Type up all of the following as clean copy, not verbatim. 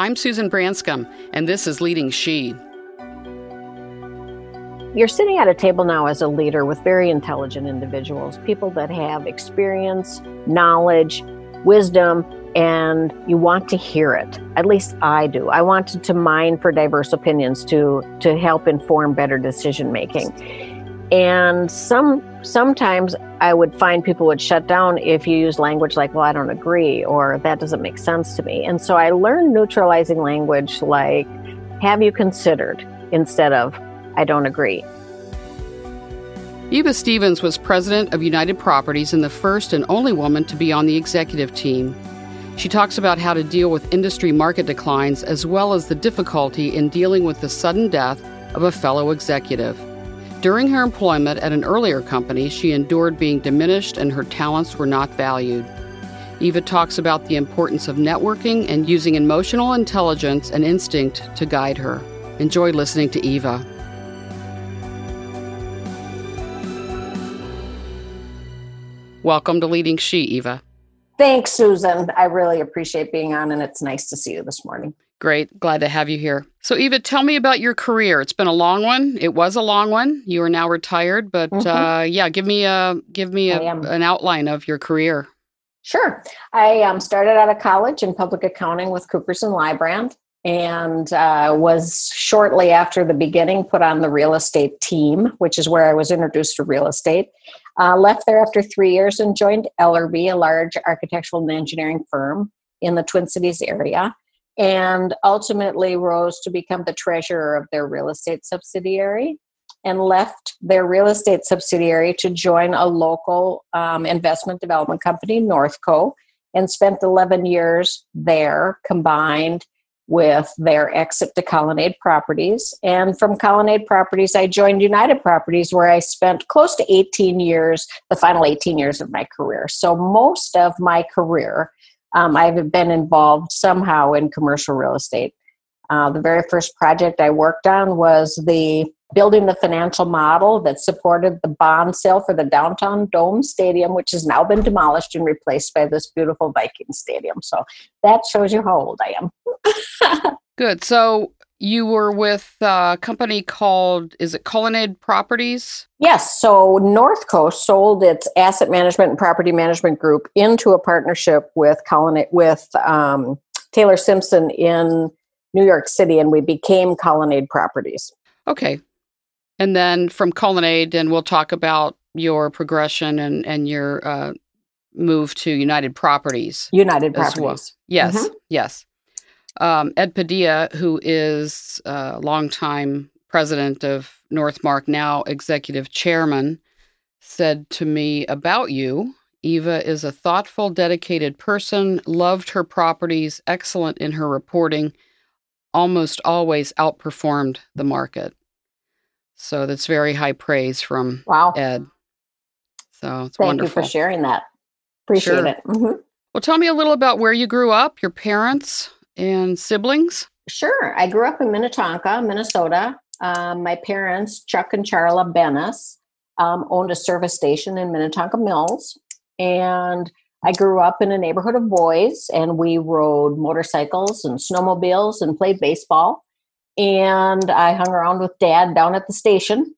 I'm Susan Branscombe, and this is Leading She. You're sitting at a table now as a leader with very intelligent individuals, people that have experience, knowledge, wisdom, and you want to hear it. At least I do. I wanted to mine for diverse opinions to help inform better decision making. And sometimes I would find people would shut down if you use language like, well, I don't agree, or that doesn't make sense to me. And so I learned neutralizing language like, have you considered, instead of, I don't agree. Eva Stevens was president of United Properties and the first and only woman to be on the executive team. She talks about how to deal with industry market declines as well as the difficulty in dealing with the sudden death of a fellow executive. During her employment at an earlier company, she endured being diminished and her talents were not valued. Eva talks about the importance of networking and using emotional intelligence and instinct to guide her. Enjoy listening to Eva. Welcome to Leading She, Eva. Thanks, Susan. I really appreciate being on, and it's nice to see you this morning. Great. Glad to have you here. So, Eva, tell me about your career. It's been a long one. It was a long one. You are now retired, but give me an outline of your career. Sure. I started out of college in public accounting with Coopers and Lybrand, and was shortly after the beginning put on the real estate team, which is where I was introduced to real estate. Left there after 3 years and joined Ellerbe, a large architectural and engineering firm in the Twin Cities area, and ultimately rose to become the treasurer of their real estate subsidiary, and left their real estate subsidiary to join a local investment development company, Northco, and spent 11 years there combined with their exit to Colonnade Properties. And from Colonnade Properties, I joined United Properties, where I spent close to 18 years, the final 18 years of my career. So most of my career, I've been involved somehow in commercial real estate. The very first project I worked on was building the financial model that supported the bond sale for the downtown Dome Stadium, which has now been demolished and replaced by this beautiful Viking Stadium. So that shows you how old I am. Good. So you were with a company called, is it Colonnade Properties? Yes. So Northco sold its asset management and property management group into a partnership with Colonnade, with Taylor Simpson in New York City, and we became Colonnade Properties. Okay. And then from Colonnade, and we'll talk about your progression and your move to United Properties. United Properties. Well. Yes, yes. Ed Padilla, who is a longtime president of Northmarq, now executive chairman, said to me about you, Eva is a thoughtful, dedicated person, loved her properties, excellent in her reporting, almost always outperformed the market. So that's very high praise from Ed. So it's wonderful. Thank you for sharing that. Appreciate it. Mm-hmm. Well, tell me a little about where you grew up, your parents and siblings. Sure. I grew up in Minnetonka, Minnesota. My parents, Chuck and Charla Bennis, owned a service station in Minnetonka Mills. And I grew up in a neighborhood of boys, and we rode motorcycles and snowmobiles and played baseball. And I hung around with Dad down at the station,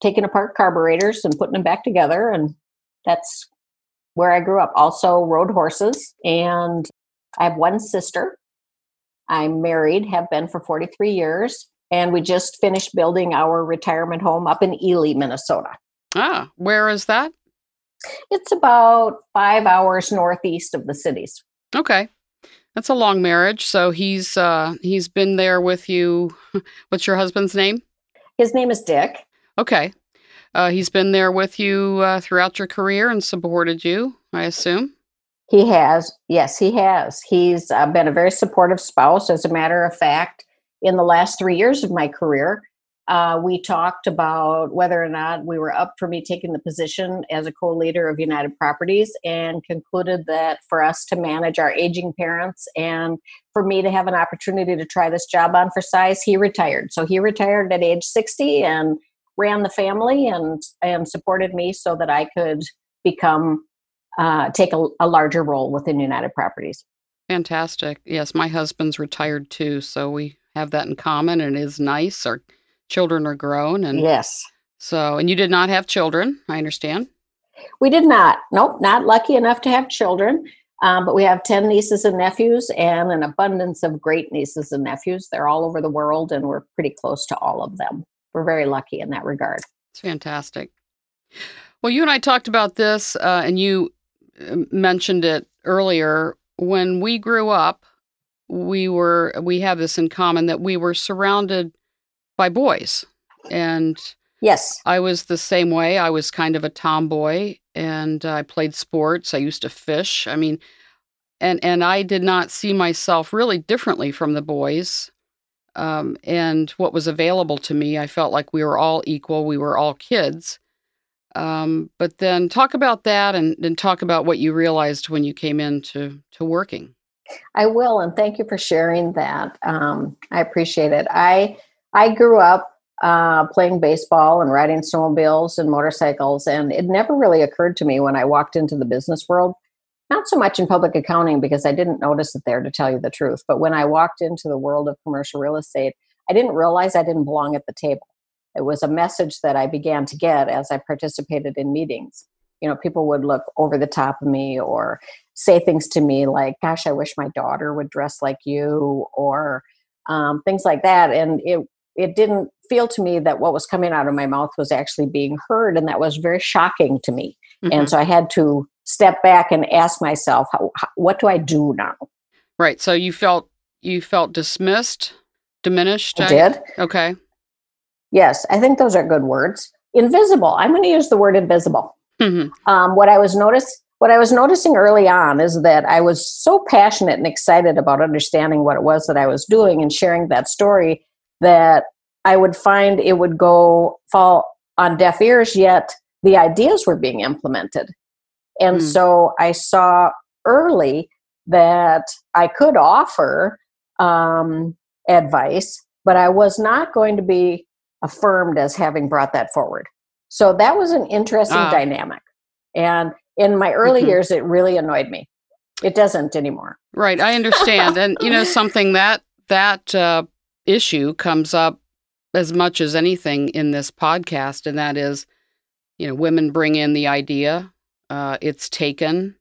taking apart carburetors and putting them back together. And that's where I grew up. Also rode horses. And I have one sister. I'm married, have been for 43 years. And we just finished building our retirement home up in Ely, Minnesota. Ah, where is that? It's about 5 hours northeast of the cities. Okay. That's a long marriage. So he's been there with you. What's your husband's name? His name is Dick. Okay. He's been there with you throughout your career and supported you, I assume. He has. Yes, he has. He's been a very supportive spouse. As a matter of fact, in the last 3 years of my career, we talked about whether or not we were up for me taking the position as a co-leader of United Properties, and concluded that for us to manage our aging parents and for me to have an opportunity to try this job on for size, he retired. So he retired at age 60 and ran the family and supported me so that I could become take a larger role within United Properties. Fantastic. Yes, my husband's retired too, so we have that in common, and it is nice. Our children are grown. And yes. So, and you did not have children, I understand. We did not. Nope, not lucky enough to have children. But we have 10 nieces and nephews and an abundance of great nieces and nephews. They're all over the world, and we're pretty close to all of them. We're very lucky in that regard. It's fantastic. Well, you and I talked about this, and you mentioned it earlier. When we grew up, we have this in common that we were surrounded by boys. And yes, I was the same way. I was kind of a tomboy, and I played sports. I used to fish. I mean, and I did not see myself really differently from the boys. And what was available to me, I felt like we were all equal. We were all kids. But then talk about that, and then talk about what you realized when you came into working. I will, and thank you for sharing that. I appreciate it. I grew up playing baseball and riding snowmobiles and motorcycles, and it never really occurred to me when I walked into the business world, not so much in public accounting because I didn't notice it there, to tell you the truth, but when I walked into the world of commercial real estate, I didn't realize I didn't belong at the table. It was a message that I began to get as I participated in meetings. You know, people would look over the top of me or say things to me like, gosh, I wish my daughter would dress like you, or things like that. And it didn't feel to me that what was coming out of my mouth was actually being heard. And that was very shocking to me. Mm-hmm. And so I had to step back and ask myself, what do I do now? Right. So you felt dismissed, diminished? I did. Okay. Yes, I think those are good words. Invisible. I'm going to use the word invisible. Mm-hmm. What I was noticing early on is that I was so passionate and excited about understanding what it was that I was doing and sharing that story that I would find it would fall on deaf ears, yet the ideas were being implemented. And so I saw early that I could offer advice, but I was not going to be affirmed as having brought that forward. So that was an interesting dynamic. And in my early years, it really annoyed me. It doesn't anymore. Right. I understand. And you know, something that issue comes up as much as anything in this podcast. And that is, you know, women bring in the idea, it's taken,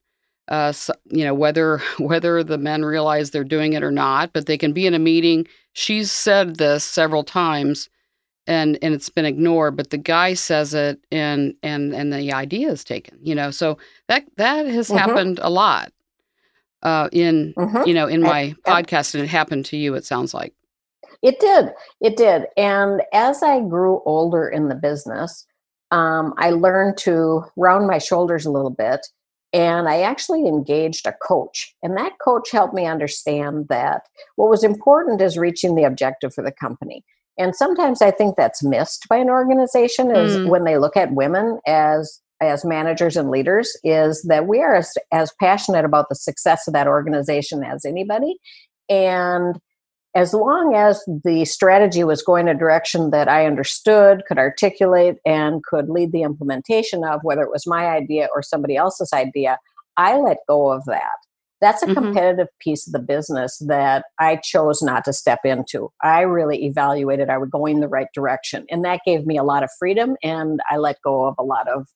so, you know, whether the men realize they're doing it or not, but they can be in a meeting. She's said this several times, and it's been ignored, but the guy says it, and the idea is taken, you know. So that has happened a lot in my podcast, and it happened to you, it sounds like. It did. And as I grew older in the business, I learned to round my shoulders a little bit, and I actually engaged a coach. And that coach helped me understand that what was important is reaching the objective for the company. And sometimes I think that's missed by an organization is when they look at women as managers and leaders, is that we are as passionate about the success of that organization as anybody. And as long as the strategy was going a direction that I understood, could articulate, and could lead the implementation of, whether it was my idea or somebody else's idea, I let go of that. That's a competitive piece of the business that I chose not to step into. I really evaluated I was going the right direction, and that gave me a lot of freedom, and I let go of a lot of,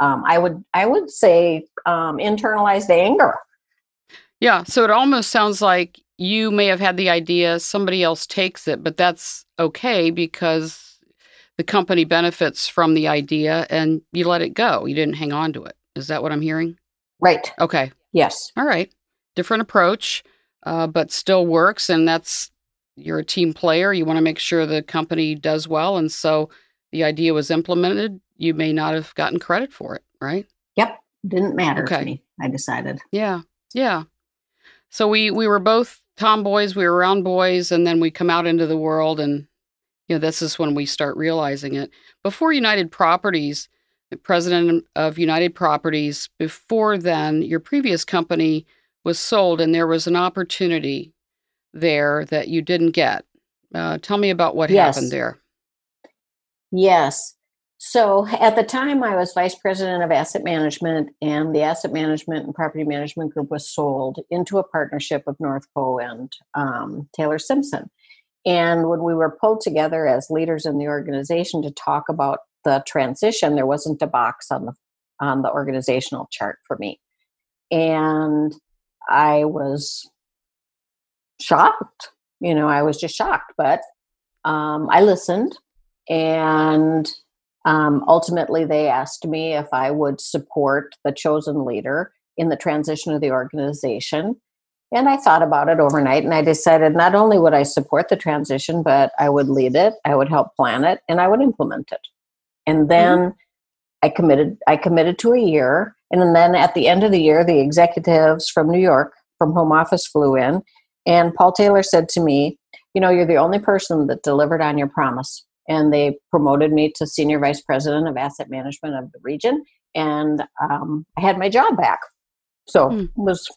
I would say, internalized anger. Yeah, so it almost sounds like you may have had the idea, somebody else takes it, but that's okay because the company benefits from the idea, and you let it go. You didn't hang on to it. Is that what I'm hearing? Right. Okay. Yes. All right. Different approach, but still works. And you're a team player. You want to make sure the company does well. And so the idea was implemented. You may not have gotten credit for it, right? Yep. Didn't matter to me, I decided. Yeah. Yeah. So we were both tomboys. We were round boys. And then we come out into the world. And, you know, this is when we start realizing it. Before United Properties, president of United Properties, before then, your previous company was sold, and there was an opportunity there that you didn't get. Tell me about what happened there. Yes. So at the time, I was vice president of asset management, and the asset management and property management group was sold into a partnership of Northco and Taylor Simpson. And when we were pulled together as leaders in the organization to talk about the transition, there wasn't a box on the organizational chart for me. And I was shocked. You know, I was just shocked, but I listened, and ultimately, they asked me if I would support the chosen leader in the transition of the organization. And I thought about it overnight, and I decided not only would I support the transition, but I would lead it, I would help plan it, and I would implement it. And then I committed to a year. And then at the end of the year, the executives from New York, from home office, flew in. And Paul Taylor said to me, you know, you're the only person that delivered on your promise. And they promoted me to senior vice president of asset management of the region. And I had my job back. So it was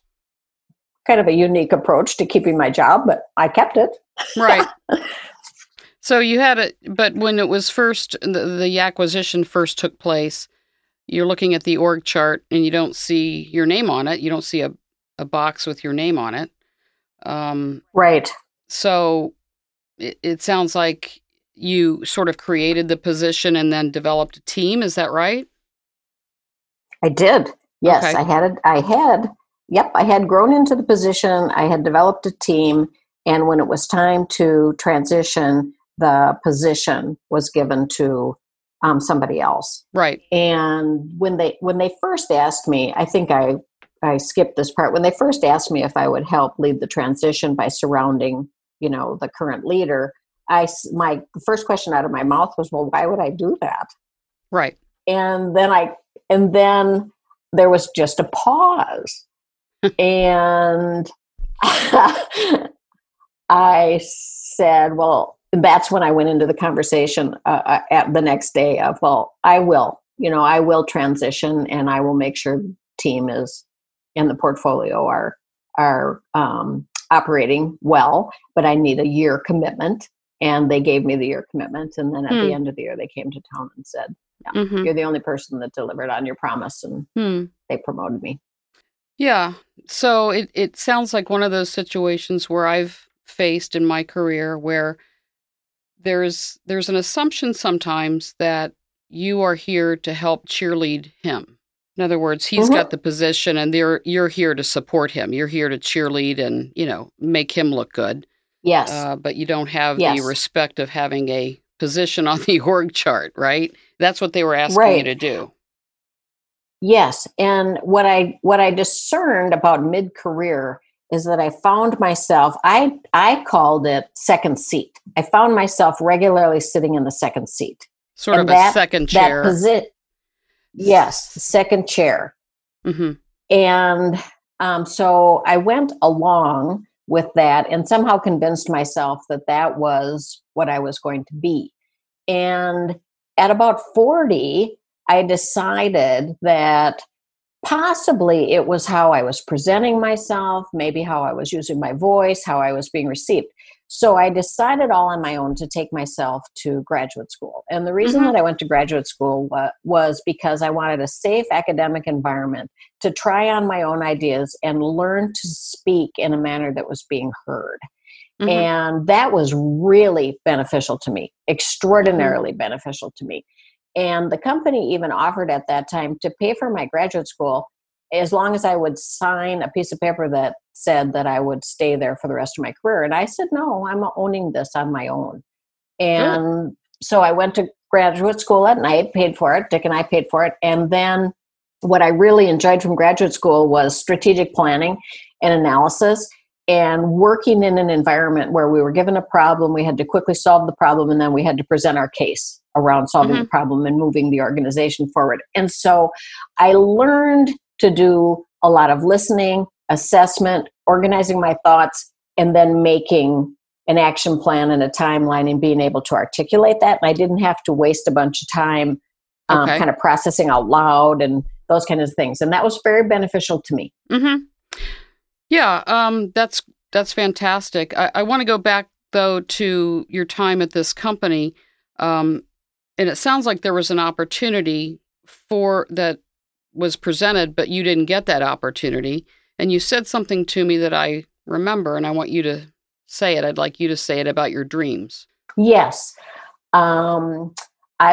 kind of a unique approach to keeping my job, but I kept it. Right. So you had it, but when it was first, the acquisition first took place, you're looking at the org chart and you don't see your name on it. You don't see a box with your name on it. Right. So it sounds like you sort of created the position and then developed a team. Is that right? I did. Yes, okay. I had grown into the position. I had developed a team. And when it was time to transition, the position was given to somebody else. Right. And when they first asked me, I think I skipped this part. When they first asked me if I would help lead the transition by surrounding, you know, the current leader, my first question out of my mouth was, well, why would I do that? Right. And then there was just a pause. And I said, well, that's when I went into the conversation at the next day of, well, I will transition, and I will make sure the team is and the portfolio are operating well, but I need a year commitment. And they gave me the year commitment. And then at the end of the year, they came to town and said, yeah, you're the only person that delivered on your promise. And they promoted me. Yeah. So it sounds like one of those situations where I've faced in my career where there's an assumption sometimes that you are here to help cheerlead him. In other words, he's got the position and you're here to support him. You're here to cheerlead and, you know, make him look good. Yes. But you don't have the respect of having a position on the org chart, right? That's what they were asking you to do. Yes. And what I discerned about mid-career is that I found myself, I called it second seat. I found myself regularly sitting in the second seat. Sort of a second chair. Yes, second chair. Mm-hmm. And so I went along with that and somehow convinced myself that that was what I was going to be. And at about 40, I decided that possibly it was how I was presenting myself, maybe how I was using my voice, how I was being received. So I decided all on my own to take myself to graduate school. And the reason that I went to graduate school was because I wanted a safe academic environment to try on my own ideas and learn to speak in a manner that was being heard. Mm-hmm. And that was really beneficial to me, extraordinarily beneficial to me. And the company even offered at that time to pay for my graduate school as long as I would sign a piece of paper that said that I would stay there for the rest of my career. And I said, no, I'm owning this on my own. And so I went to graduate school at night, paid for it. Dick and I paid for it. And then what I really enjoyed from graduate school was strategic planning and analysis and working in an environment where we were given a problem. We had to quickly solve the problem, and then we had to present our case around solving the problem and moving the organization forward. And so I learned to do a lot of listening, assessment, organizing my thoughts, and then making an action plan and a timeline and being able to articulate that. And I didn't have to waste a bunch of time kind of processing out loud and those kinds of things. And that was very beneficial to me. Mm-hmm. Yeah, that's fantastic. I want to go back, though, to your time at this company. And it sounds like there was an opportunity for that was presented, but you didn't get that opportunity. And you said something to me that I remember, and I want you to say it. I'd like you to say it about your dreams. Yes. I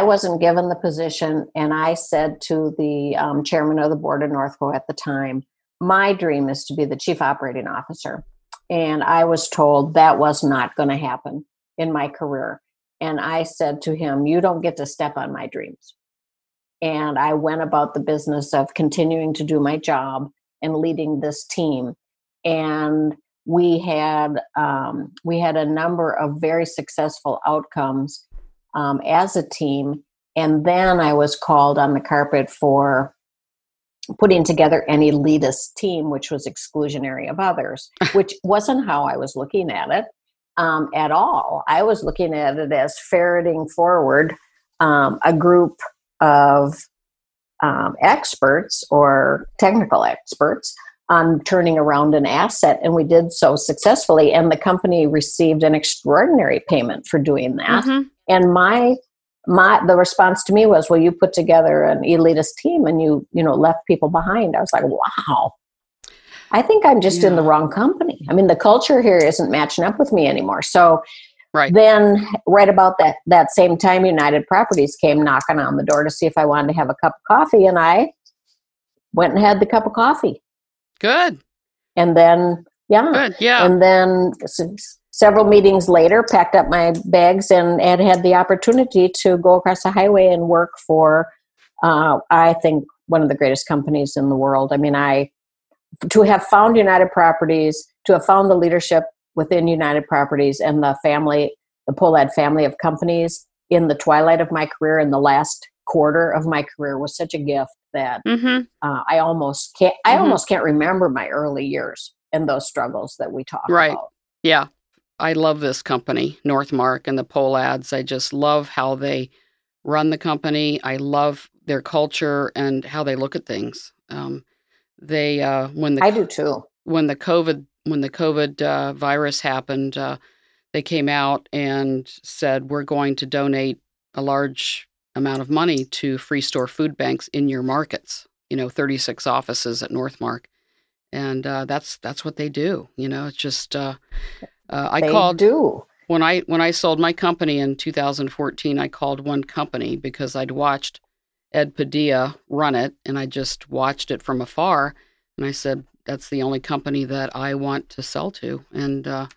wasn't given the position, and I said to the chairman of the board of Northco at the time, my dream is to be the chief operating officer. And I was told that was not going to happen in my career. And I said to him, you don't get to step on my dreams. And I went about the business of continuing to do my job and leading this team. And we had a number of very successful outcomes as a team. And then I was called on the carpet for putting together an elitist team, which was exclusionary of others, which wasn't how I was looking at it at all. I was looking at it as ferreting forward a group of experts or technical experts on turning around an asset, and we did so successfully, and the company received an extraordinary payment for doing that. Mm-hmm. And the response to me was, well, you put together an elitist team and you left people behind. I was like, wow, I think I'm just in the wrong company. I mean, the culture here isn't matching up with me anymore. So right. Then right about that same time, United Properties came knocking on the door to see if I wanted to have a cup of coffee. And I went and had the cup of coffee. Good. And then, Good, yeah. And then several meetings later, packed up my bags and had the opportunity to go across the highway and work for, I think, one of the greatest companies in the world. I mean, to have found United Properties, to have found the leadership within United Properties and the family, the Pohlad family of companies in the twilight of my career, in the last quarter of my career, was such a gift that I almost can't remember my early years and those struggles that we talk right. about. Yeah. I love this company, Northmarq and the Pohlads. I just love how they run the company. I love their culture and how they look at things. I do too. When the COVID virus happened, they came out and said, we're going to donate a large amount of money to free store food banks in your markets, 36 offices at Northmarq. And that's what they do. It's just, when I sold my company in 2014, I called one company because I'd watched Ed Padilla run it, and I just watched it from afar. And I said, that's the only company that I want to sell to. And the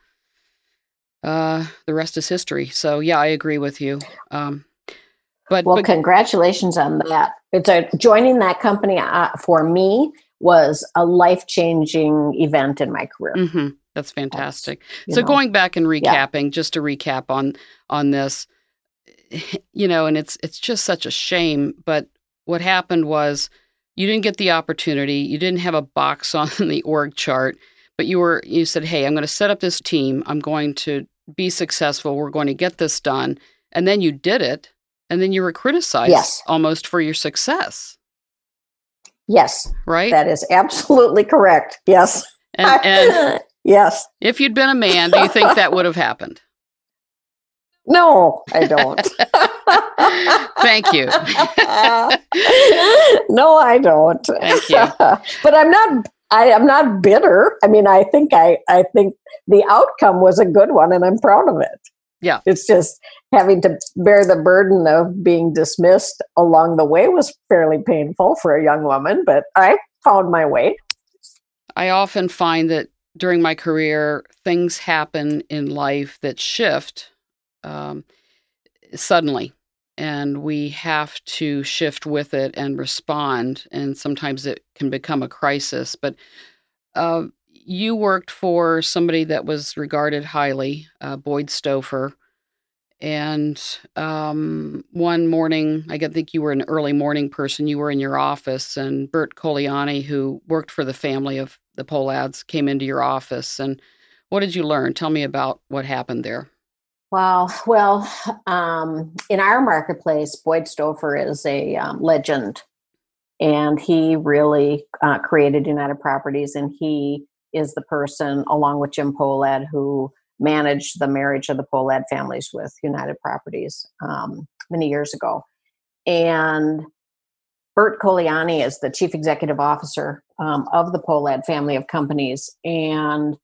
rest is history. So, yeah, I agree with you. But congratulations on that. Joining that company for me was a life-changing event in my career. Mm-hmm. That's fantastic. Going back and recapping, just to recap on this, and it's just such a shame. But what happened was you didn't get the opportunity. You didn't have a box on the org chart, but you said, hey, I'm going to set up this team. I'm going to be successful. We're going to get this done. And then you did it. And then you were criticized almost for your success. Yes. Right? That is absolutely correct. Yes. And yes. If you'd been a man, do you think that would have happened? No, I don't. Thank you. No, I don't. Thank you. But I'm not bitter. I mean, I think the outcome was a good one, and I'm proud of it. Yeah. It's just having to bear the burden of being dismissed along the way was fairly painful for a young woman, but I found my way. I often find that during my career, things happen in life that shift suddenly, and we have to shift with it and respond, and sometimes it can become a crisis. But you worked for somebody that was regarded highly, Boyd Stauffer, and one morning, I think you were an early morning person, you were in your office, and Bert Colianni, who worked for the family of the Pohlads, came into your office. And what did you learn? Tell me about what happened there. Wow. Well, in our marketplace, Boyd Stauffer is a legend, and he really created United Properties, and he is the person, along with Jim Pohlad, who manage the marriage of the Pohlad families with United Properties many years ago. And Bert Colianni is the chief executive officer of the Pohlad family of companies, and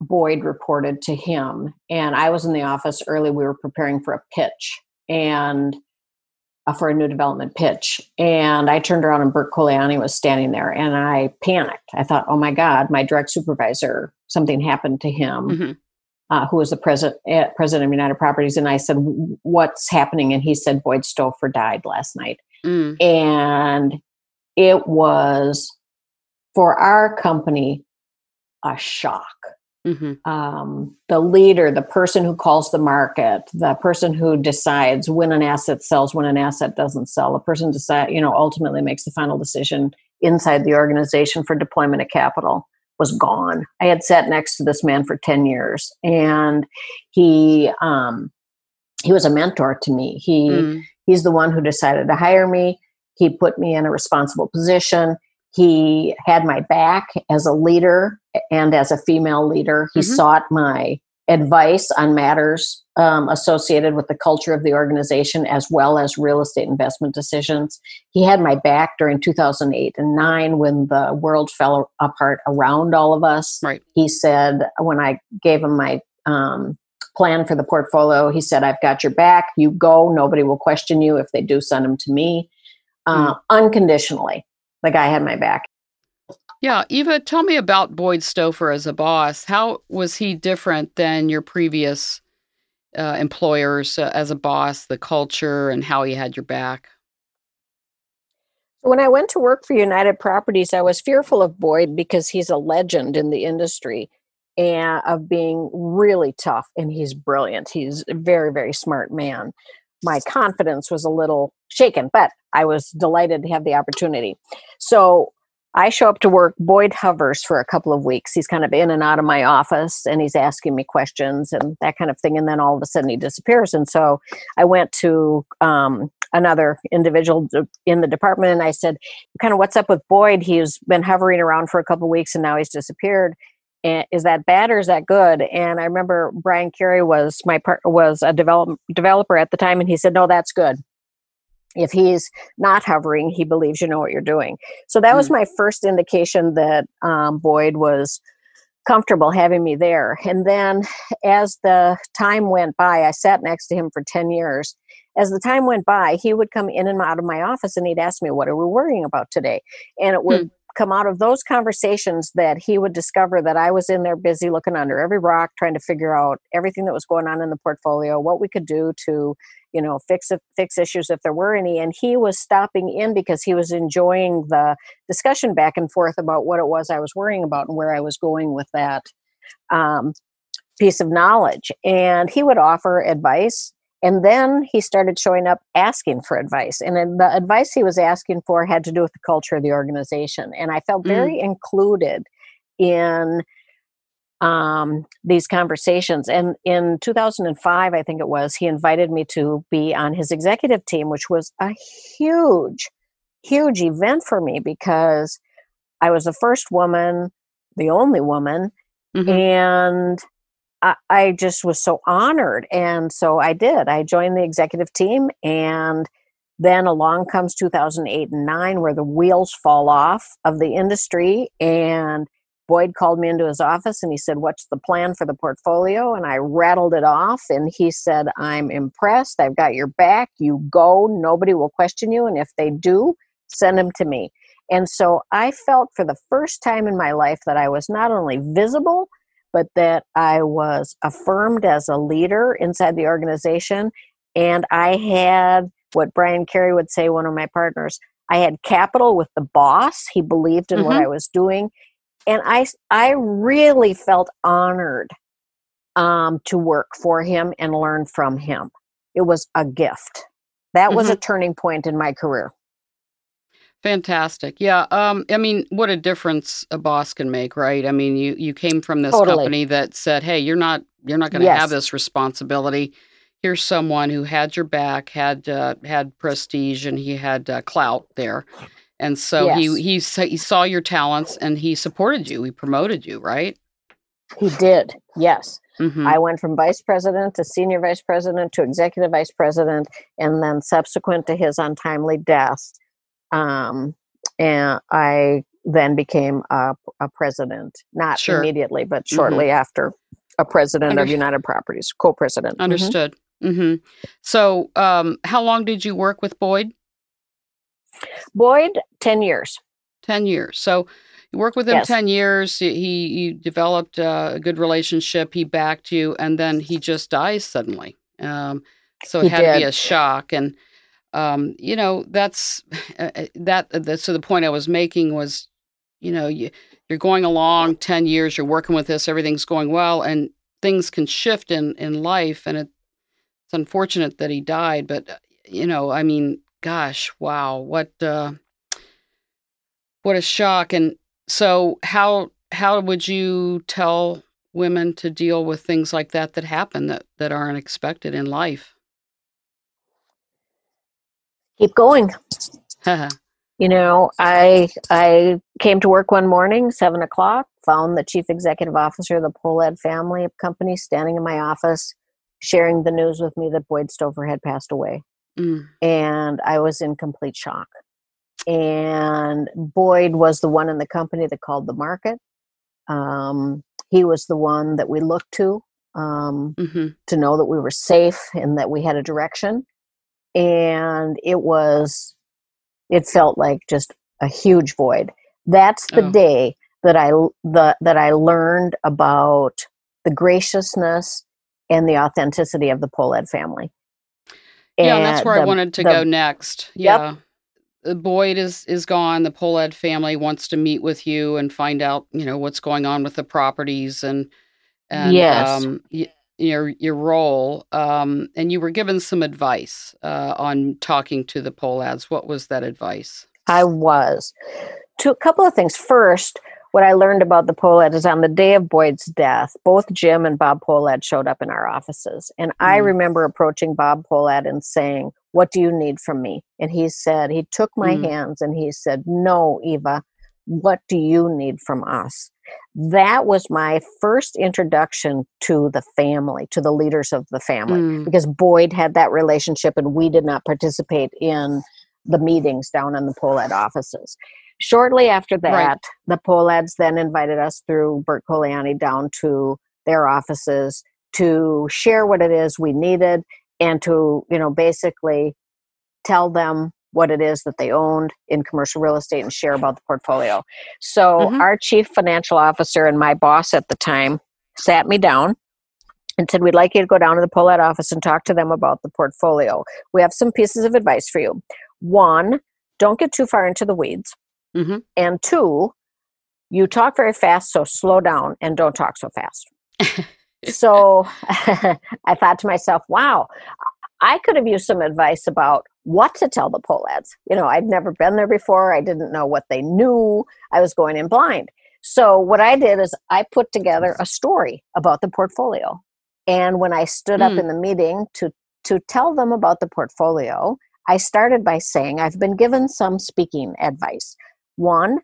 Boyd reported to him. And I was in the office early. We were preparing for a pitch and for a new development pitch. And I turned around and Bert Colianni was standing there, and I panicked. I thought, oh my God, my direct supervisor, something happened to him, who was the president of United Properties. And I said, what's happening? And he said, Boyd Stauffer died last night. Mm. And it was, for our company, a shock. Mm-hmm. The leader, the person who calls the market, the person who decides when an asset sells, when an asset doesn't sell, the person ultimately makes the final decision inside the organization for deployment of capital, was gone. I had sat next to this man for 10 years, and he was a mentor to me. He's the one who decided to hire me. He put me in a responsible position. He had my back as a leader and as a female leader. He sought my advice on matters associated with the culture of the organization, as well as real estate investment decisions. He had my back during 2008 and 2009 when the world fell apart around all of us. Right. He said, when I gave him my plan for the portfolio, he said, I've got your back. You go. Nobody will question you. If they do, send them to me unconditionally. The guy had my back. Yeah. Eva, tell me about Boyd Stauffer as a boss. How was he different than your previous employers as a boss, the culture, and how he had your back? When I went to work for United Properties, I was fearful of Boyd because he's a legend in the industry and of being really tough, and he's brilliant. He's a very, very smart man. My confidence was a little shaken, but I was delighted to have the opportunity. So I show up to work. Boyd hovers for a couple of weeks. He's kind of in and out of my office, and he's asking me questions and that kind of thing. And then all of a sudden he disappears. And so I went to another individual in the department, and I said, kind of, what's up with Boyd? He's been hovering around for a couple of weeks and now he's disappeared. Is that bad or is that good? And I remember Brian Carey was a developer at the time, and he said, no, that's good. If he's not hovering, he believes you know what you're doing. So that was my first indication that Boyd was comfortable having me there. And then as the time went by, I sat next to him for 10 years. As the time went by, he would come in and out of my office, and he'd ask me, what are we worrying about today? And it would come out of those conversations that he would discover that I was in there busy looking under every rock, trying to figure out everything that was going on in the portfolio, what we could do to, fix issues if there were any. And he was stopping in because he was enjoying the discussion back and forth about what it was I was worrying about and where I was going with that piece of knowledge. And he would offer advice. And then he started showing up asking for advice. And then the advice he was asking for had to do with the culture of the organization. And I felt very included in these conversations. And in 2005, I think it was, he invited me to be on his executive team, which was a huge, huge event for me because I was the first woman, the only woman, and I just was so honored. And so I did. I joined the executive team. And then along comes 2008 and 2009, where the wheels fall off of the industry. And Boyd called me into his office and he said, what's the plan for the portfolio? And I rattled it off. And he said, I'm impressed. I've got your back. You go. Nobody will question you. And if they do, send them to me. And so I felt for the first time in my life that I was not only visible, but that I was affirmed as a leader inside the organization. And I had what Brian Carey would say, one of my partners, I had capital with the boss. He believed in what I was doing. And I really felt honored to work for him and learn from him. It was a gift. That was a turning point in my career. Fantastic. Yeah. I mean, what a difference a boss can make, right? I mean, you came from this company that said, hey, you're not going to have this responsibility. Here's someone who had your back, had prestige, and he had clout there. And so he saw your talents and he supported you. He promoted you, right? He did. Yes. Mm-hmm. I went from vice president to senior vice president to executive vice president, and then subsequent to his untimely death, and I then became a president, not sure. immediately, but shortly mm-hmm. after, a president of United Properties, co-president. Understood. Mm-hmm. Mm-hmm. So how long did you work with Boyd? Boyd, 10 years. 10 years. So you worked with him yes. 10 years. He developed a good relationship. He backed you, and then he just dies suddenly. So it had to be a shock. And, you know, that's so the point I was making was, you know, you're going along 10 years, you're working with this, everything's going well, and things can shift in life. And it's unfortunate that he died, but, you know, I mean, gosh, wow, what a shock. And so how would you tell women to deal with things like that happen that aren't expected in life? Keep going. You know, I came to work one morning, 7:00, found the chief executive officer of the Pohlad family company standing in my office, sharing the news with me that Boyd Stauffer had passed away. Mm. And I was in complete shock. And Boyd was the one in the company that called the market. He was the one that we looked to mm-hmm. to know that we were safe and that we had a direction. And it felt like just a huge void. That's the day that I learned about the graciousness and the authenticity of the Pohlad family. Yeah, and that's where I wanted to go next. Yeah. Yep. Boyd is gone. The Pohlad family wants to meet with you and find out, you know, what's going on with the properties and yes. Your role. And you were given some advice on talking to the Pohlads. What was that advice? I was. A couple of things. First, what I learned about the Pohlad is on the day of Boyd's death, both Jim and Bob Pohlad showed up in our offices. And I remember approaching Bob Pohlad and saying, "What do you need from me?" And he said, he took my hands and he said, "No, Eva, what do you need from us?" That was my first introduction to the family, to the leaders of the family, because Boyd had that relationship and we did not participate in the meetings down in the Pohlad offices. Shortly after that, the Pohlads then invited us through Bert Colianni down to their offices to share what it is we needed and to, you know, basically tell them what it is that they owned in commercial real estate and share about the portfolio. So our chief financial officer and my boss at the time sat me down and said, "We'd like you to go down to the Pohlad office and talk to them about the portfolio. We have some pieces of advice for you. One, don't get too far into the weeds. Mm-hmm. And two, you talk very fast, so slow down and don't talk so fast." So I thought to myself, wow, I could have used some advice about what to tell the Pohlads. You know, I'd never been there before. I didn't know what they knew. I was going in blind. So what I did is I put together a story about the portfolio. And when I stood up in the meeting to tell them about the portfolio, I started by saying, "I've been given some speaking advice. One,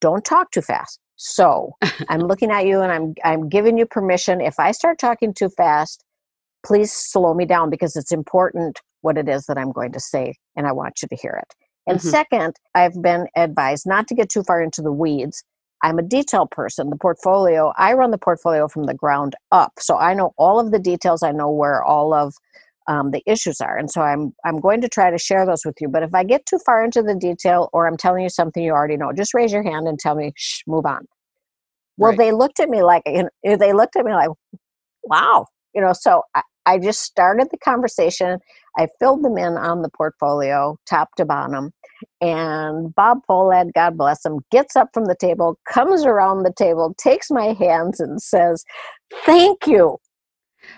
don't talk too fast. So I'm looking at you and I'm giving you permission. If I start talking too fast, please slow me down because it's important what it is that I'm going to say and I want you to hear it. And second, I've been advised not to get too far into the weeds. I'm a detail person. The portfolio, I run the portfolio from the ground up. So I know all of the details. I know where all of the issues are. And so I'm going to try to share those with you. But if I get too far into the detail or I'm telling you something you already know, just raise your hand and tell me, shh, move on." Well, they looked at me like, wow. You know, so I just started the conversation. I filled them in on the portfolio, top to bottom. And Bob Pohlad, God bless him, gets up from the table, comes around the table, takes my hands and says, "Thank you."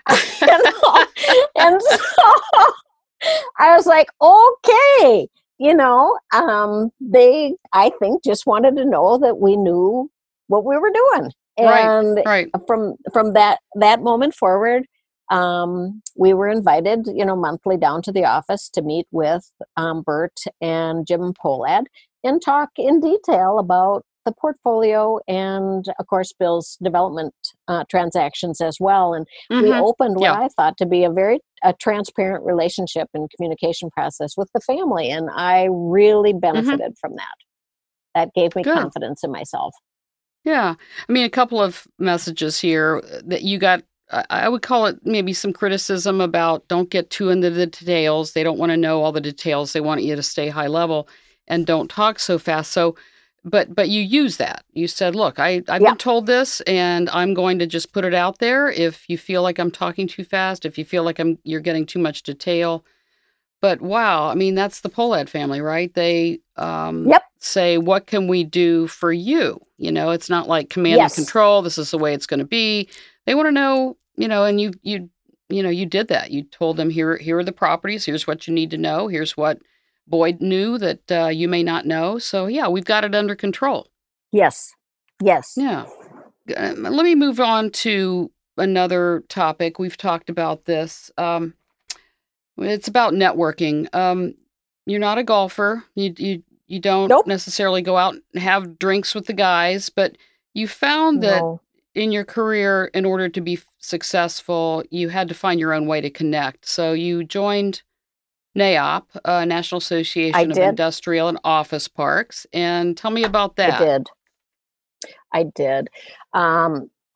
And so I was like, okay, you know, they, I think, just wanted to know that we knew what we were doing. And from that moment forward, we were invited, you know, monthly down to the office to meet with Bert and Jim Pohlad and talk in detail about the portfolio and, of course, Bill's development transactions as well. And we opened what I thought to be a very transparent relationship and communication process with the family. And I really benefited from that. That gave me confidence in myself. Yeah. I mean, a couple of messages here that you got. I would call it maybe some criticism about don't get too into the details. They don't want to know all the details. They want you to stay high level and don't talk so fast. So, but you use that. You said, look, I've been told this and I'm going to just put it out there. If you feel like I'm talking too fast, if you feel like you're getting too much detail. But wow, I mean, that's the Pohlad family, right? They say, what can we do for you? You know, it's not like command and control. This is the way it's going to be. They want to know, you know, and you did that. You told them, here are the properties. Here's what you need to know. Here's what Boyd knew that you may not know. So, yeah, we've got it under control. Yes. Yeah. Let me move on to another topic. We've talked about this. It's about networking. You're not a golfer. You don't necessarily go out and have drinks with the guys, but you found that in your career, in order to be successful, you had to find your own way to connect. So you joined NAIOP, National Association of Industrial and Office Parks. And tell me about that. I did.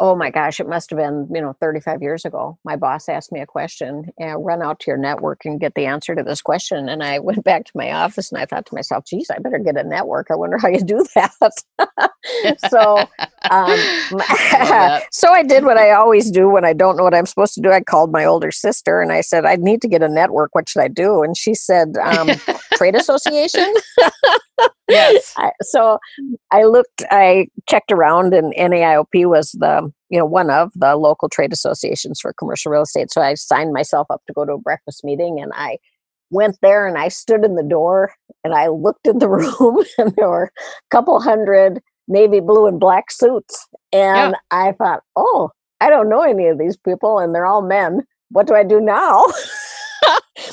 Oh my gosh, it must have been, 35 years ago. My boss asked me a question, run out to your network and get the answer to this question. And I went back to my office and I thought to myself, geez, I better get a network. I wonder how you do that. So I did what I always do when I don't know what I'm supposed to do. I called my older sister and I said, I need to get a network. What should I do? And she said, trade association. Yes. So I checked around, and NAIOP was one of the local trade associations for commercial real estate. So I signed myself up to go to a breakfast meeting, and I went there and I stood in the door and I looked in the room and there were a couple hundred navy blue and black suits. And I thought, oh, I don't know any of these people and they're all men. What do I do now?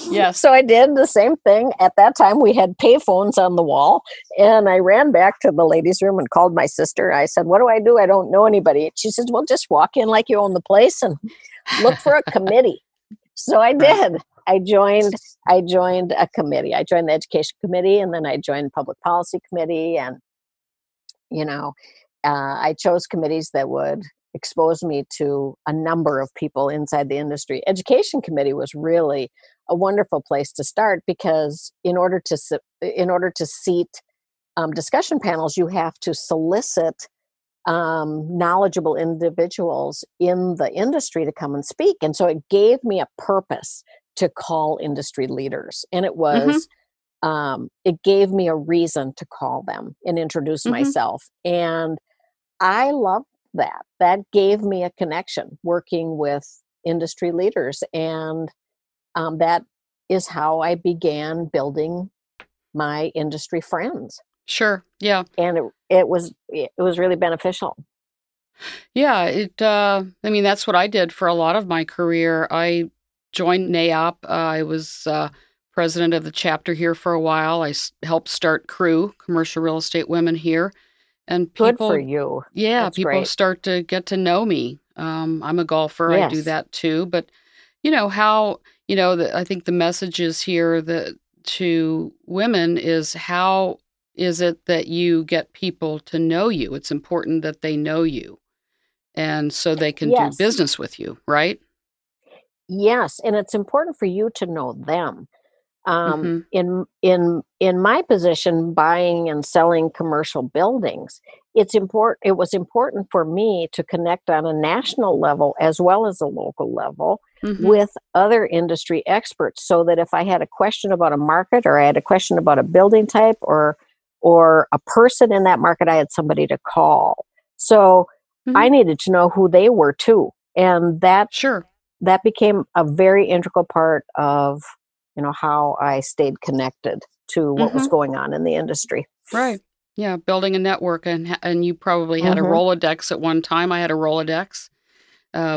Yes. So I did the same thing. At that time, we had pay phones on the wall, and I ran back to the ladies' room and called my sister. I said, what do? I don't know anybody. She says, well, just walk in like you own the place and look for a committee. So I did. I joined a committee. I joined the education committee, and then I joined public policy committee. And, I chose committees that would expose me to a number of people inside the industry. Education committee was really a wonderful place to start, because in order to seat discussion panels, you have to solicit knowledgeable individuals in the industry to come and speak. And so it gave me a purpose to call industry leaders. And it was, it gave me a reason to call them and introduce myself. And I loved that. That gave me a connection working with industry leaders. And that is how I began building my industry friends. Sure. Yeah. And it was really beneficial. Yeah. That's what I did for a lot of my career. I joined NAIOP. I was president of the chapter here for a while. I helped start CREW, Commercial Real Estate Women here. And people, good for you. Yeah. That's people great. Start to get to know me. I'm a golfer. Yes. I do that too. But I think the message is here that to women is, how is it that you get people to know you? It's important that they know you, and so they can do business with you, right? Yes, and it's important for you to know them. In my position, buying and selling commercial buildings, it was important for me to connect on a national level as well as a local level with other industry experts, so that if I had a question about a market, or I had a question about a building type, or a person in that market, I had somebody to call. So I needed to know who they were too, and that became a very integral part of how I stayed connected to what was going on in the industry. Right. Yeah. Building a network. And you probably had a Rolodex at one time. I had a Rolodex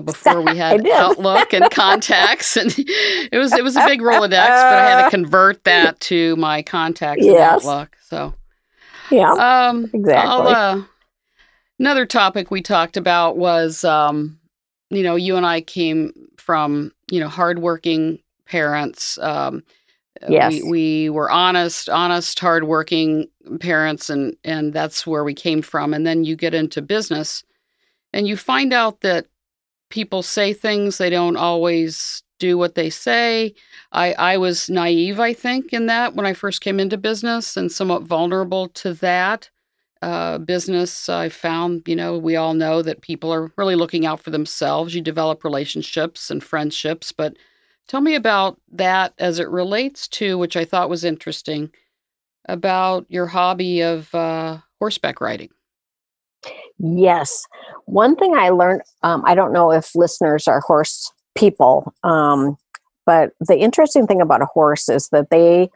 before we had Outlook and contacts. And it was a big Rolodex, but I had to convert that to my contacts and Outlook. So Yeah, exactly. Another topic we talked about was, you know, you and I came from, you know, hardworking parents. Yes. We were honest, hardworking parents, and that's where we came from. And then you get into business and you find out that people say things, they don't always do what they say. I was naive, I think, in that when I first came into business and somewhat vulnerable to that. Business, I found, you know, we all know that people are really looking out for themselves. You develop relationships and friendships, but tell me about that as it relates to, which I thought was interesting, about your hobby of horseback riding. Yes. One thing I learned, I don't know if listeners are horse people, but the interesting thing about a horse is that they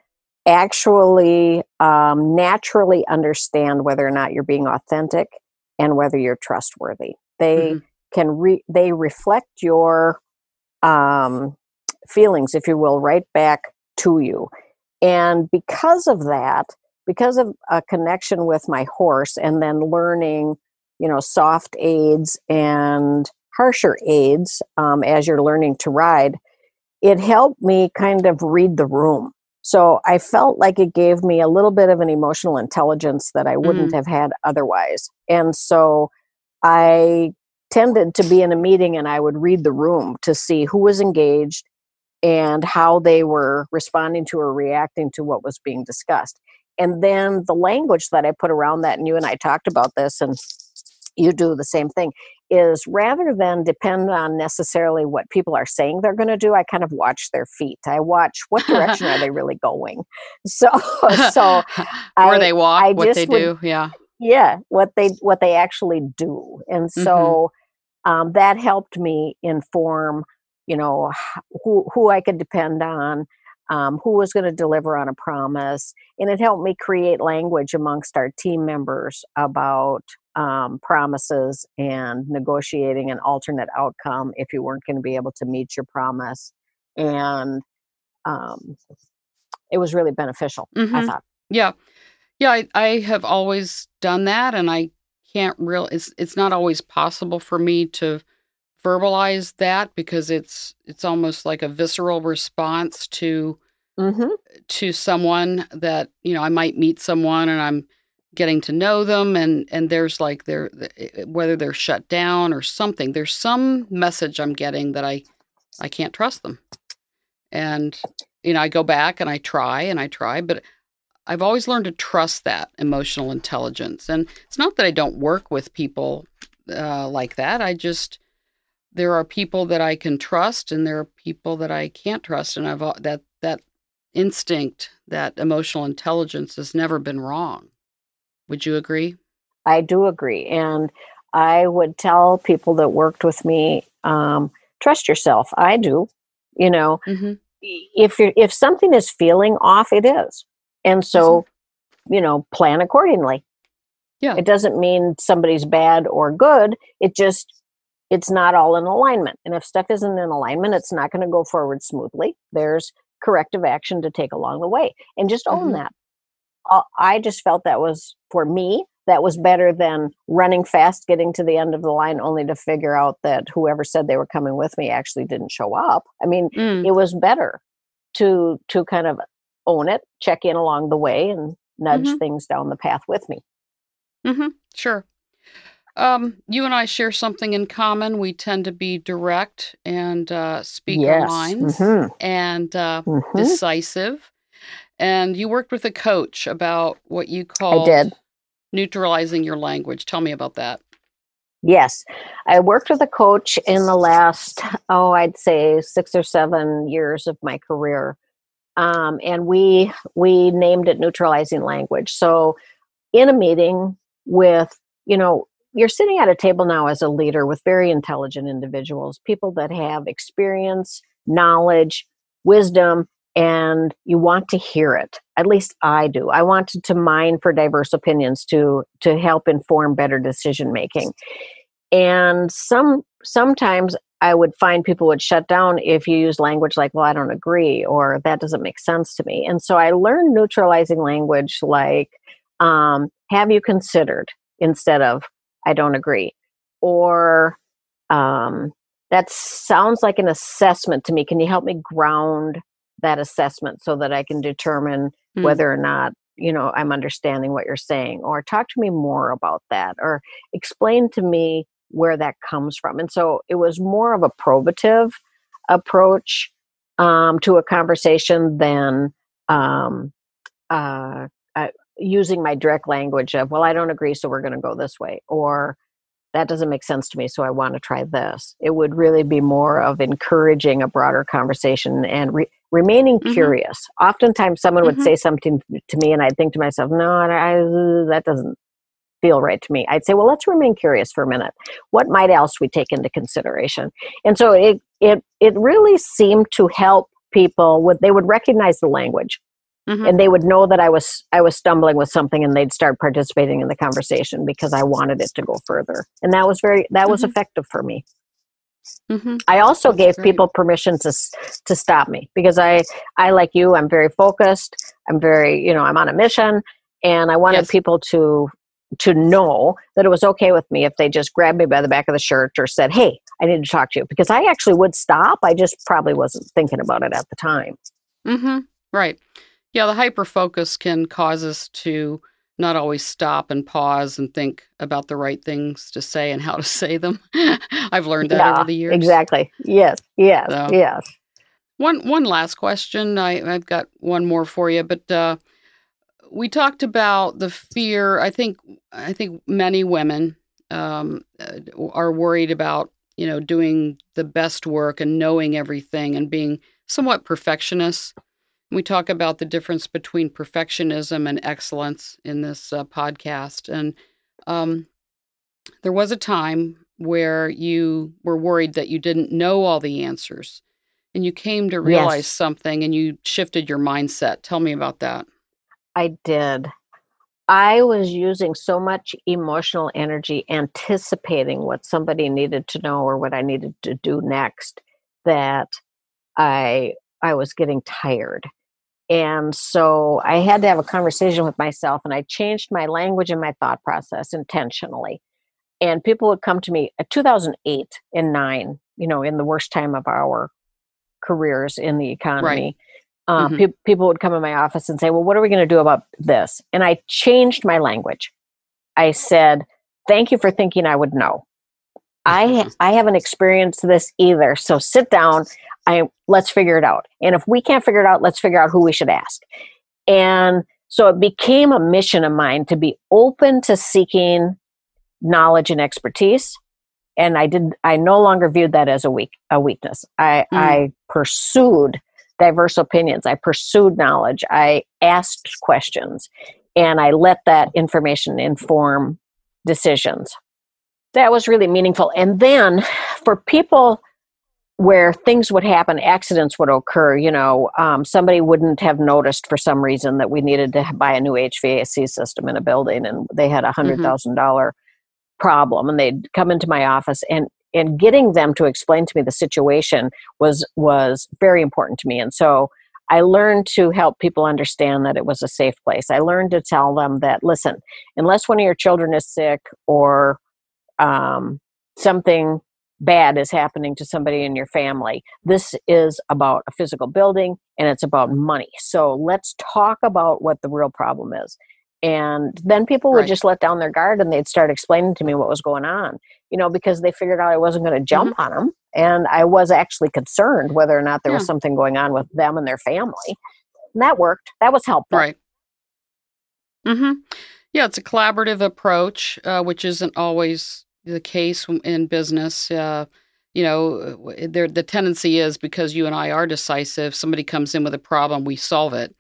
actually naturally understand whether or not you're being authentic and whether you're trustworthy. They can they reflect your feelings, if you will, right back to you. And because of that, because of a connection with my horse and then learning, you know, soft aids and harsher aids as you're learning to ride, it helped me kind of read the room. So I felt like it gave me a little bit of an emotional intelligence that I wouldn't have had otherwise. And so I tended to be in a meeting and I would read the room to see who was engaged and how they were responding to or reacting to what was being discussed. And then the language that I put around that, and you and I talked about this, and you do the same thing, is rather than depend on necessarily what people are saying they're going to do, I kind of watch their feet. I watch what direction are they really going. So where they walk, what they do. Yeah. Yeah. What they actually do. And so that helped me inform, you know, who I could depend on, who was going to deliver on a promise. And it helped me create language amongst our team members about promises and negotiating an alternate outcome if you weren't going to be able to meet your promise. And it was really beneficial, I thought. Yeah. Yeah, I have always done that, and I can't it's not always possible for me to verbalize that because it's almost like a visceral response to someone that, you know, I might meet someone and I'm getting to know them, and there's like whether they're shut down or something, there's some message I'm getting that I can't trust them. And, you know, I go back and I try, but I've always learned to trust that emotional intelligence. And it's not that I don't work with people like that. There are people that I can trust and there are people that I can't trust. And that instinct, that emotional intelligence has never been wrong. Would you agree? I do agree. And I would tell people that worked with me, trust yourself. I do. You know, if something is feeling off, it is. And so, you know, plan accordingly. Yeah. It doesn't mean somebody's bad or good. It just, it's not all in alignment. And if stuff isn't in alignment, it's not going to go forward smoothly. There's corrective action to take along the way, and just own that. I just felt that was, for me, that was better than running fast, getting to the end of the line, only to figure out that whoever said they were coming with me actually didn't show up. I mean, it was better to kind of own it, check in along the way, and nudge things down the path with me. Sure. You and I share something in common. We tend to be direct and speak our minds and decisive. And you worked with a coach about what you called neutralizing your language. Tell me about that. Yes. I worked with a coach in the last, I'd say 6 or 7 years of my career. And we named it neutralizing language. So in a meeting with, you know, you're sitting at a table now as a leader with very intelligent individuals, people that have experience, knowledge, wisdom, and you want to hear it. At least I do. I wanted to mine for diverse opinions to help inform better decision making. And sometimes I would find people would shut down if you use language like, well, I don't agree, or that doesn't make sense to me. And so I learned neutralizing language like, have you considered, instead of, I don't agree, or that sounds like an assessment to me. Can you help me ground that assessment so that I can determine whether or not, you know, I'm understanding what you're saying, or talk to me more about that, or explain to me where that comes from. And so it was more of a probative approach to a conversation than using my direct language of, well, I don't agree, so we're going to go this way, or that doesn't make sense to me, so I want to try this. It would really be more of encouraging a broader conversation and remaining curious. Oftentimes someone would say something to me and I'd think to myself, no, that doesn't feel right to me. I'd say, well, let's remain curious for a minute. What might else we take into consideration? And so it really seemed to help people. They would recognize the language. And they would know that I was stumbling with something, and they'd start participating in the conversation because I wanted it to go further. And that was that was effective for me. I also gave people permission to stop me, because I, like you, I'm very focused. I'm very, I'm on a mission, and I wanted people to know that it was okay with me if they just grabbed me by the back of the shirt or said, hey, I need to talk to you, because I actually would stop. I just probably wasn't thinking about it at the time. Right. Yeah, the hyper-focus can cause us to not always stop and pause and think about the right things to say and how to say them. I've learned that over the years. Exactly. Yes. One last question. I've got one more for you, but we talked about the fear. I think many women are worried about, doing the best work and knowing everything and being somewhat perfectionists. We talk about the difference between perfectionism and excellence in this podcast. And there was a time where you were worried that you didn't know all the answers, and you came to realize something, and you shifted your mindset. Tell me about that. I did. I was using so much emotional energy anticipating what somebody needed to know or what I needed to do next that I was getting tired. And so I had to have a conversation with myself, and I changed my language and my thought process intentionally. And people would come to me, 2008 and 9, in the worst time of our careers in the economy, right. People would come in my office and say, well, what are we going to do about this? And I changed my language. I said, thank you for thinking I would know. I haven't experienced this either. So sit down. Let's figure it out. And if we can't figure it out, let's figure out who we should ask. And so it became a mission of mine to be open to seeking knowledge and expertise. And I no longer viewed that as a weakness. I pursued diverse opinions. I pursued knowledge. I asked questions, and I let that information inform decisions. That was really meaningful. And then for people where things would happen, accidents would occur, somebody wouldn't have noticed for some reason that we needed to buy a new HVAC system in a building, and they had a $100,000 problem, and they'd come into my office, and getting them to explain to me the situation was very important to me. And so I learned to help people understand that it was a safe place. I learned to tell them that, listen, unless one of your children is sick or something bad is happening to somebody in your family, this is about a physical building, and it's about money. So let's talk about what the real problem is. And then people would just let down their guard, and they'd start explaining to me what was going on, because they figured out I wasn't going to jump on them. And I was actually concerned whether or not there was something going on with them and their family. And that worked. That was helpful. Right. Mm-hmm. Yeah, it's a collaborative approach, which isn't always the case in business. The tendency is, because you and I are decisive, somebody comes in with a problem, we solve it.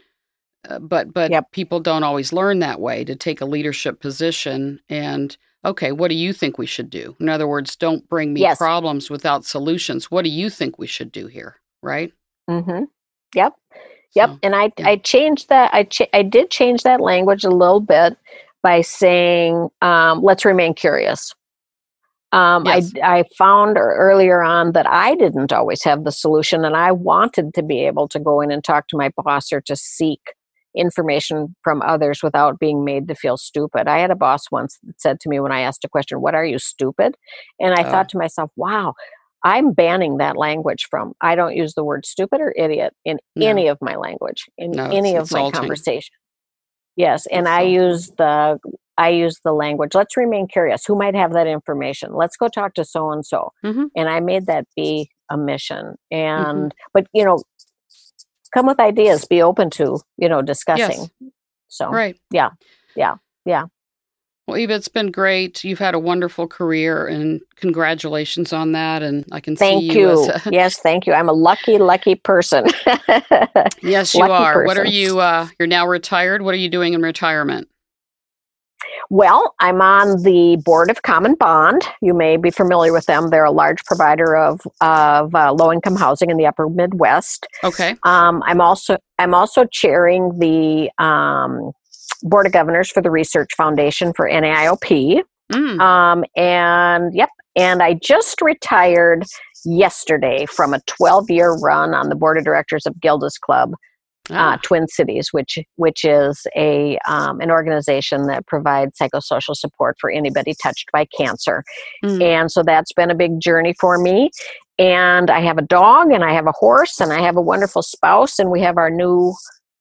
But people don't always learn that way, to take a leadership position and, okay, what do you think we should do? In other words, don't bring me problems without solutions. What do you think we should do here? Right? Mm-hmm. Yep. So, and I changed that. I did change that language a little bit by saying, let's remain curious. I found earlier on that I didn't always have the solution, and I wanted to be able to go in and talk to my boss or to seek information from others without being made to feel stupid. I had a boss once that said to me when I asked a question, "What are you, stupid?" And I thought to myself, wow, I'm banning that language from, I don't use the word stupid or idiot in any of my language, in any of my conversation. Yes. And I use the language, let's remain curious. Who might have that information? Let's go talk to so-and-so. Mm-hmm. And I made that be a mission. And, but you know, come with ideas, be open to, you know, discussing. Yes. So, right. Yeah. Yeah. Yeah. Well, Eva, it's been great. You've had a wonderful career, and congratulations on that. And I can see you. Thank you. Yes, thank you. I'm a lucky, lucky person. Yes, you are. Person. What are you, you're now retired. What are you doing in retirement? Well, I'm on the board of Common Bond. You may be familiar with them. They're a large provider of low-income housing in the upper Midwest. Okay. I'm also chairing the, Board of Governors for the Research Foundation for NAIOP. And I just retired yesterday from a 12-year run on the Board of Directors of Gilda's Club, Twin Cities, which is a an organization that provides psychosocial support for anybody touched by cancer. And so that's been a big journey for me. And I have a dog, and I have a horse, and I have a wonderful spouse, and we have our new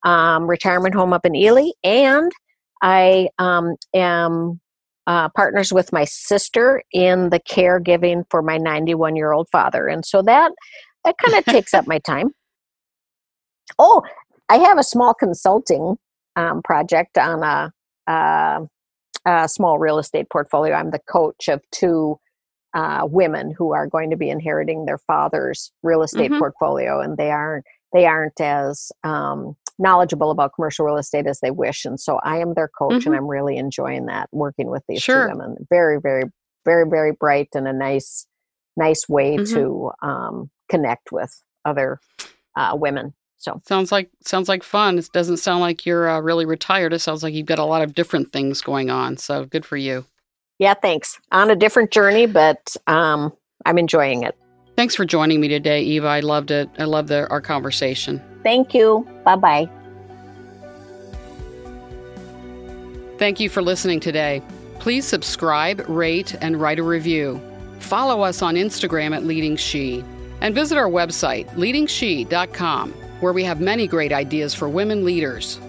retirement home up in Ely, and I am partners with my sister in the caregiving for my 91-year-old father, and so that kind of takes up my time. Oh, I have a small consulting project on a small real estate portfolio. I'm the coach of two women who are going to be inheriting their father's real estate portfolio, and they aren't as knowledgeable about commercial real estate as they wish. And so I am their coach, and I'm really enjoying that, working with these two women. Very, very, very, very bright, and a nice way to connect with other women. So sounds like fun. It doesn't sound like you're really retired. It sounds like you've got a lot of different things going on. So good for you. Yeah, thanks. On a different journey, but I'm enjoying it. Thanks for joining me today, Eva. I loved it. I loved our conversation. Thank you. Bye-bye. Thank you for listening today. Please subscribe, rate, and write a review. Follow us on Instagram at Leading She. And visit our website, leadingshe.com, where we have many great ideas for women leaders.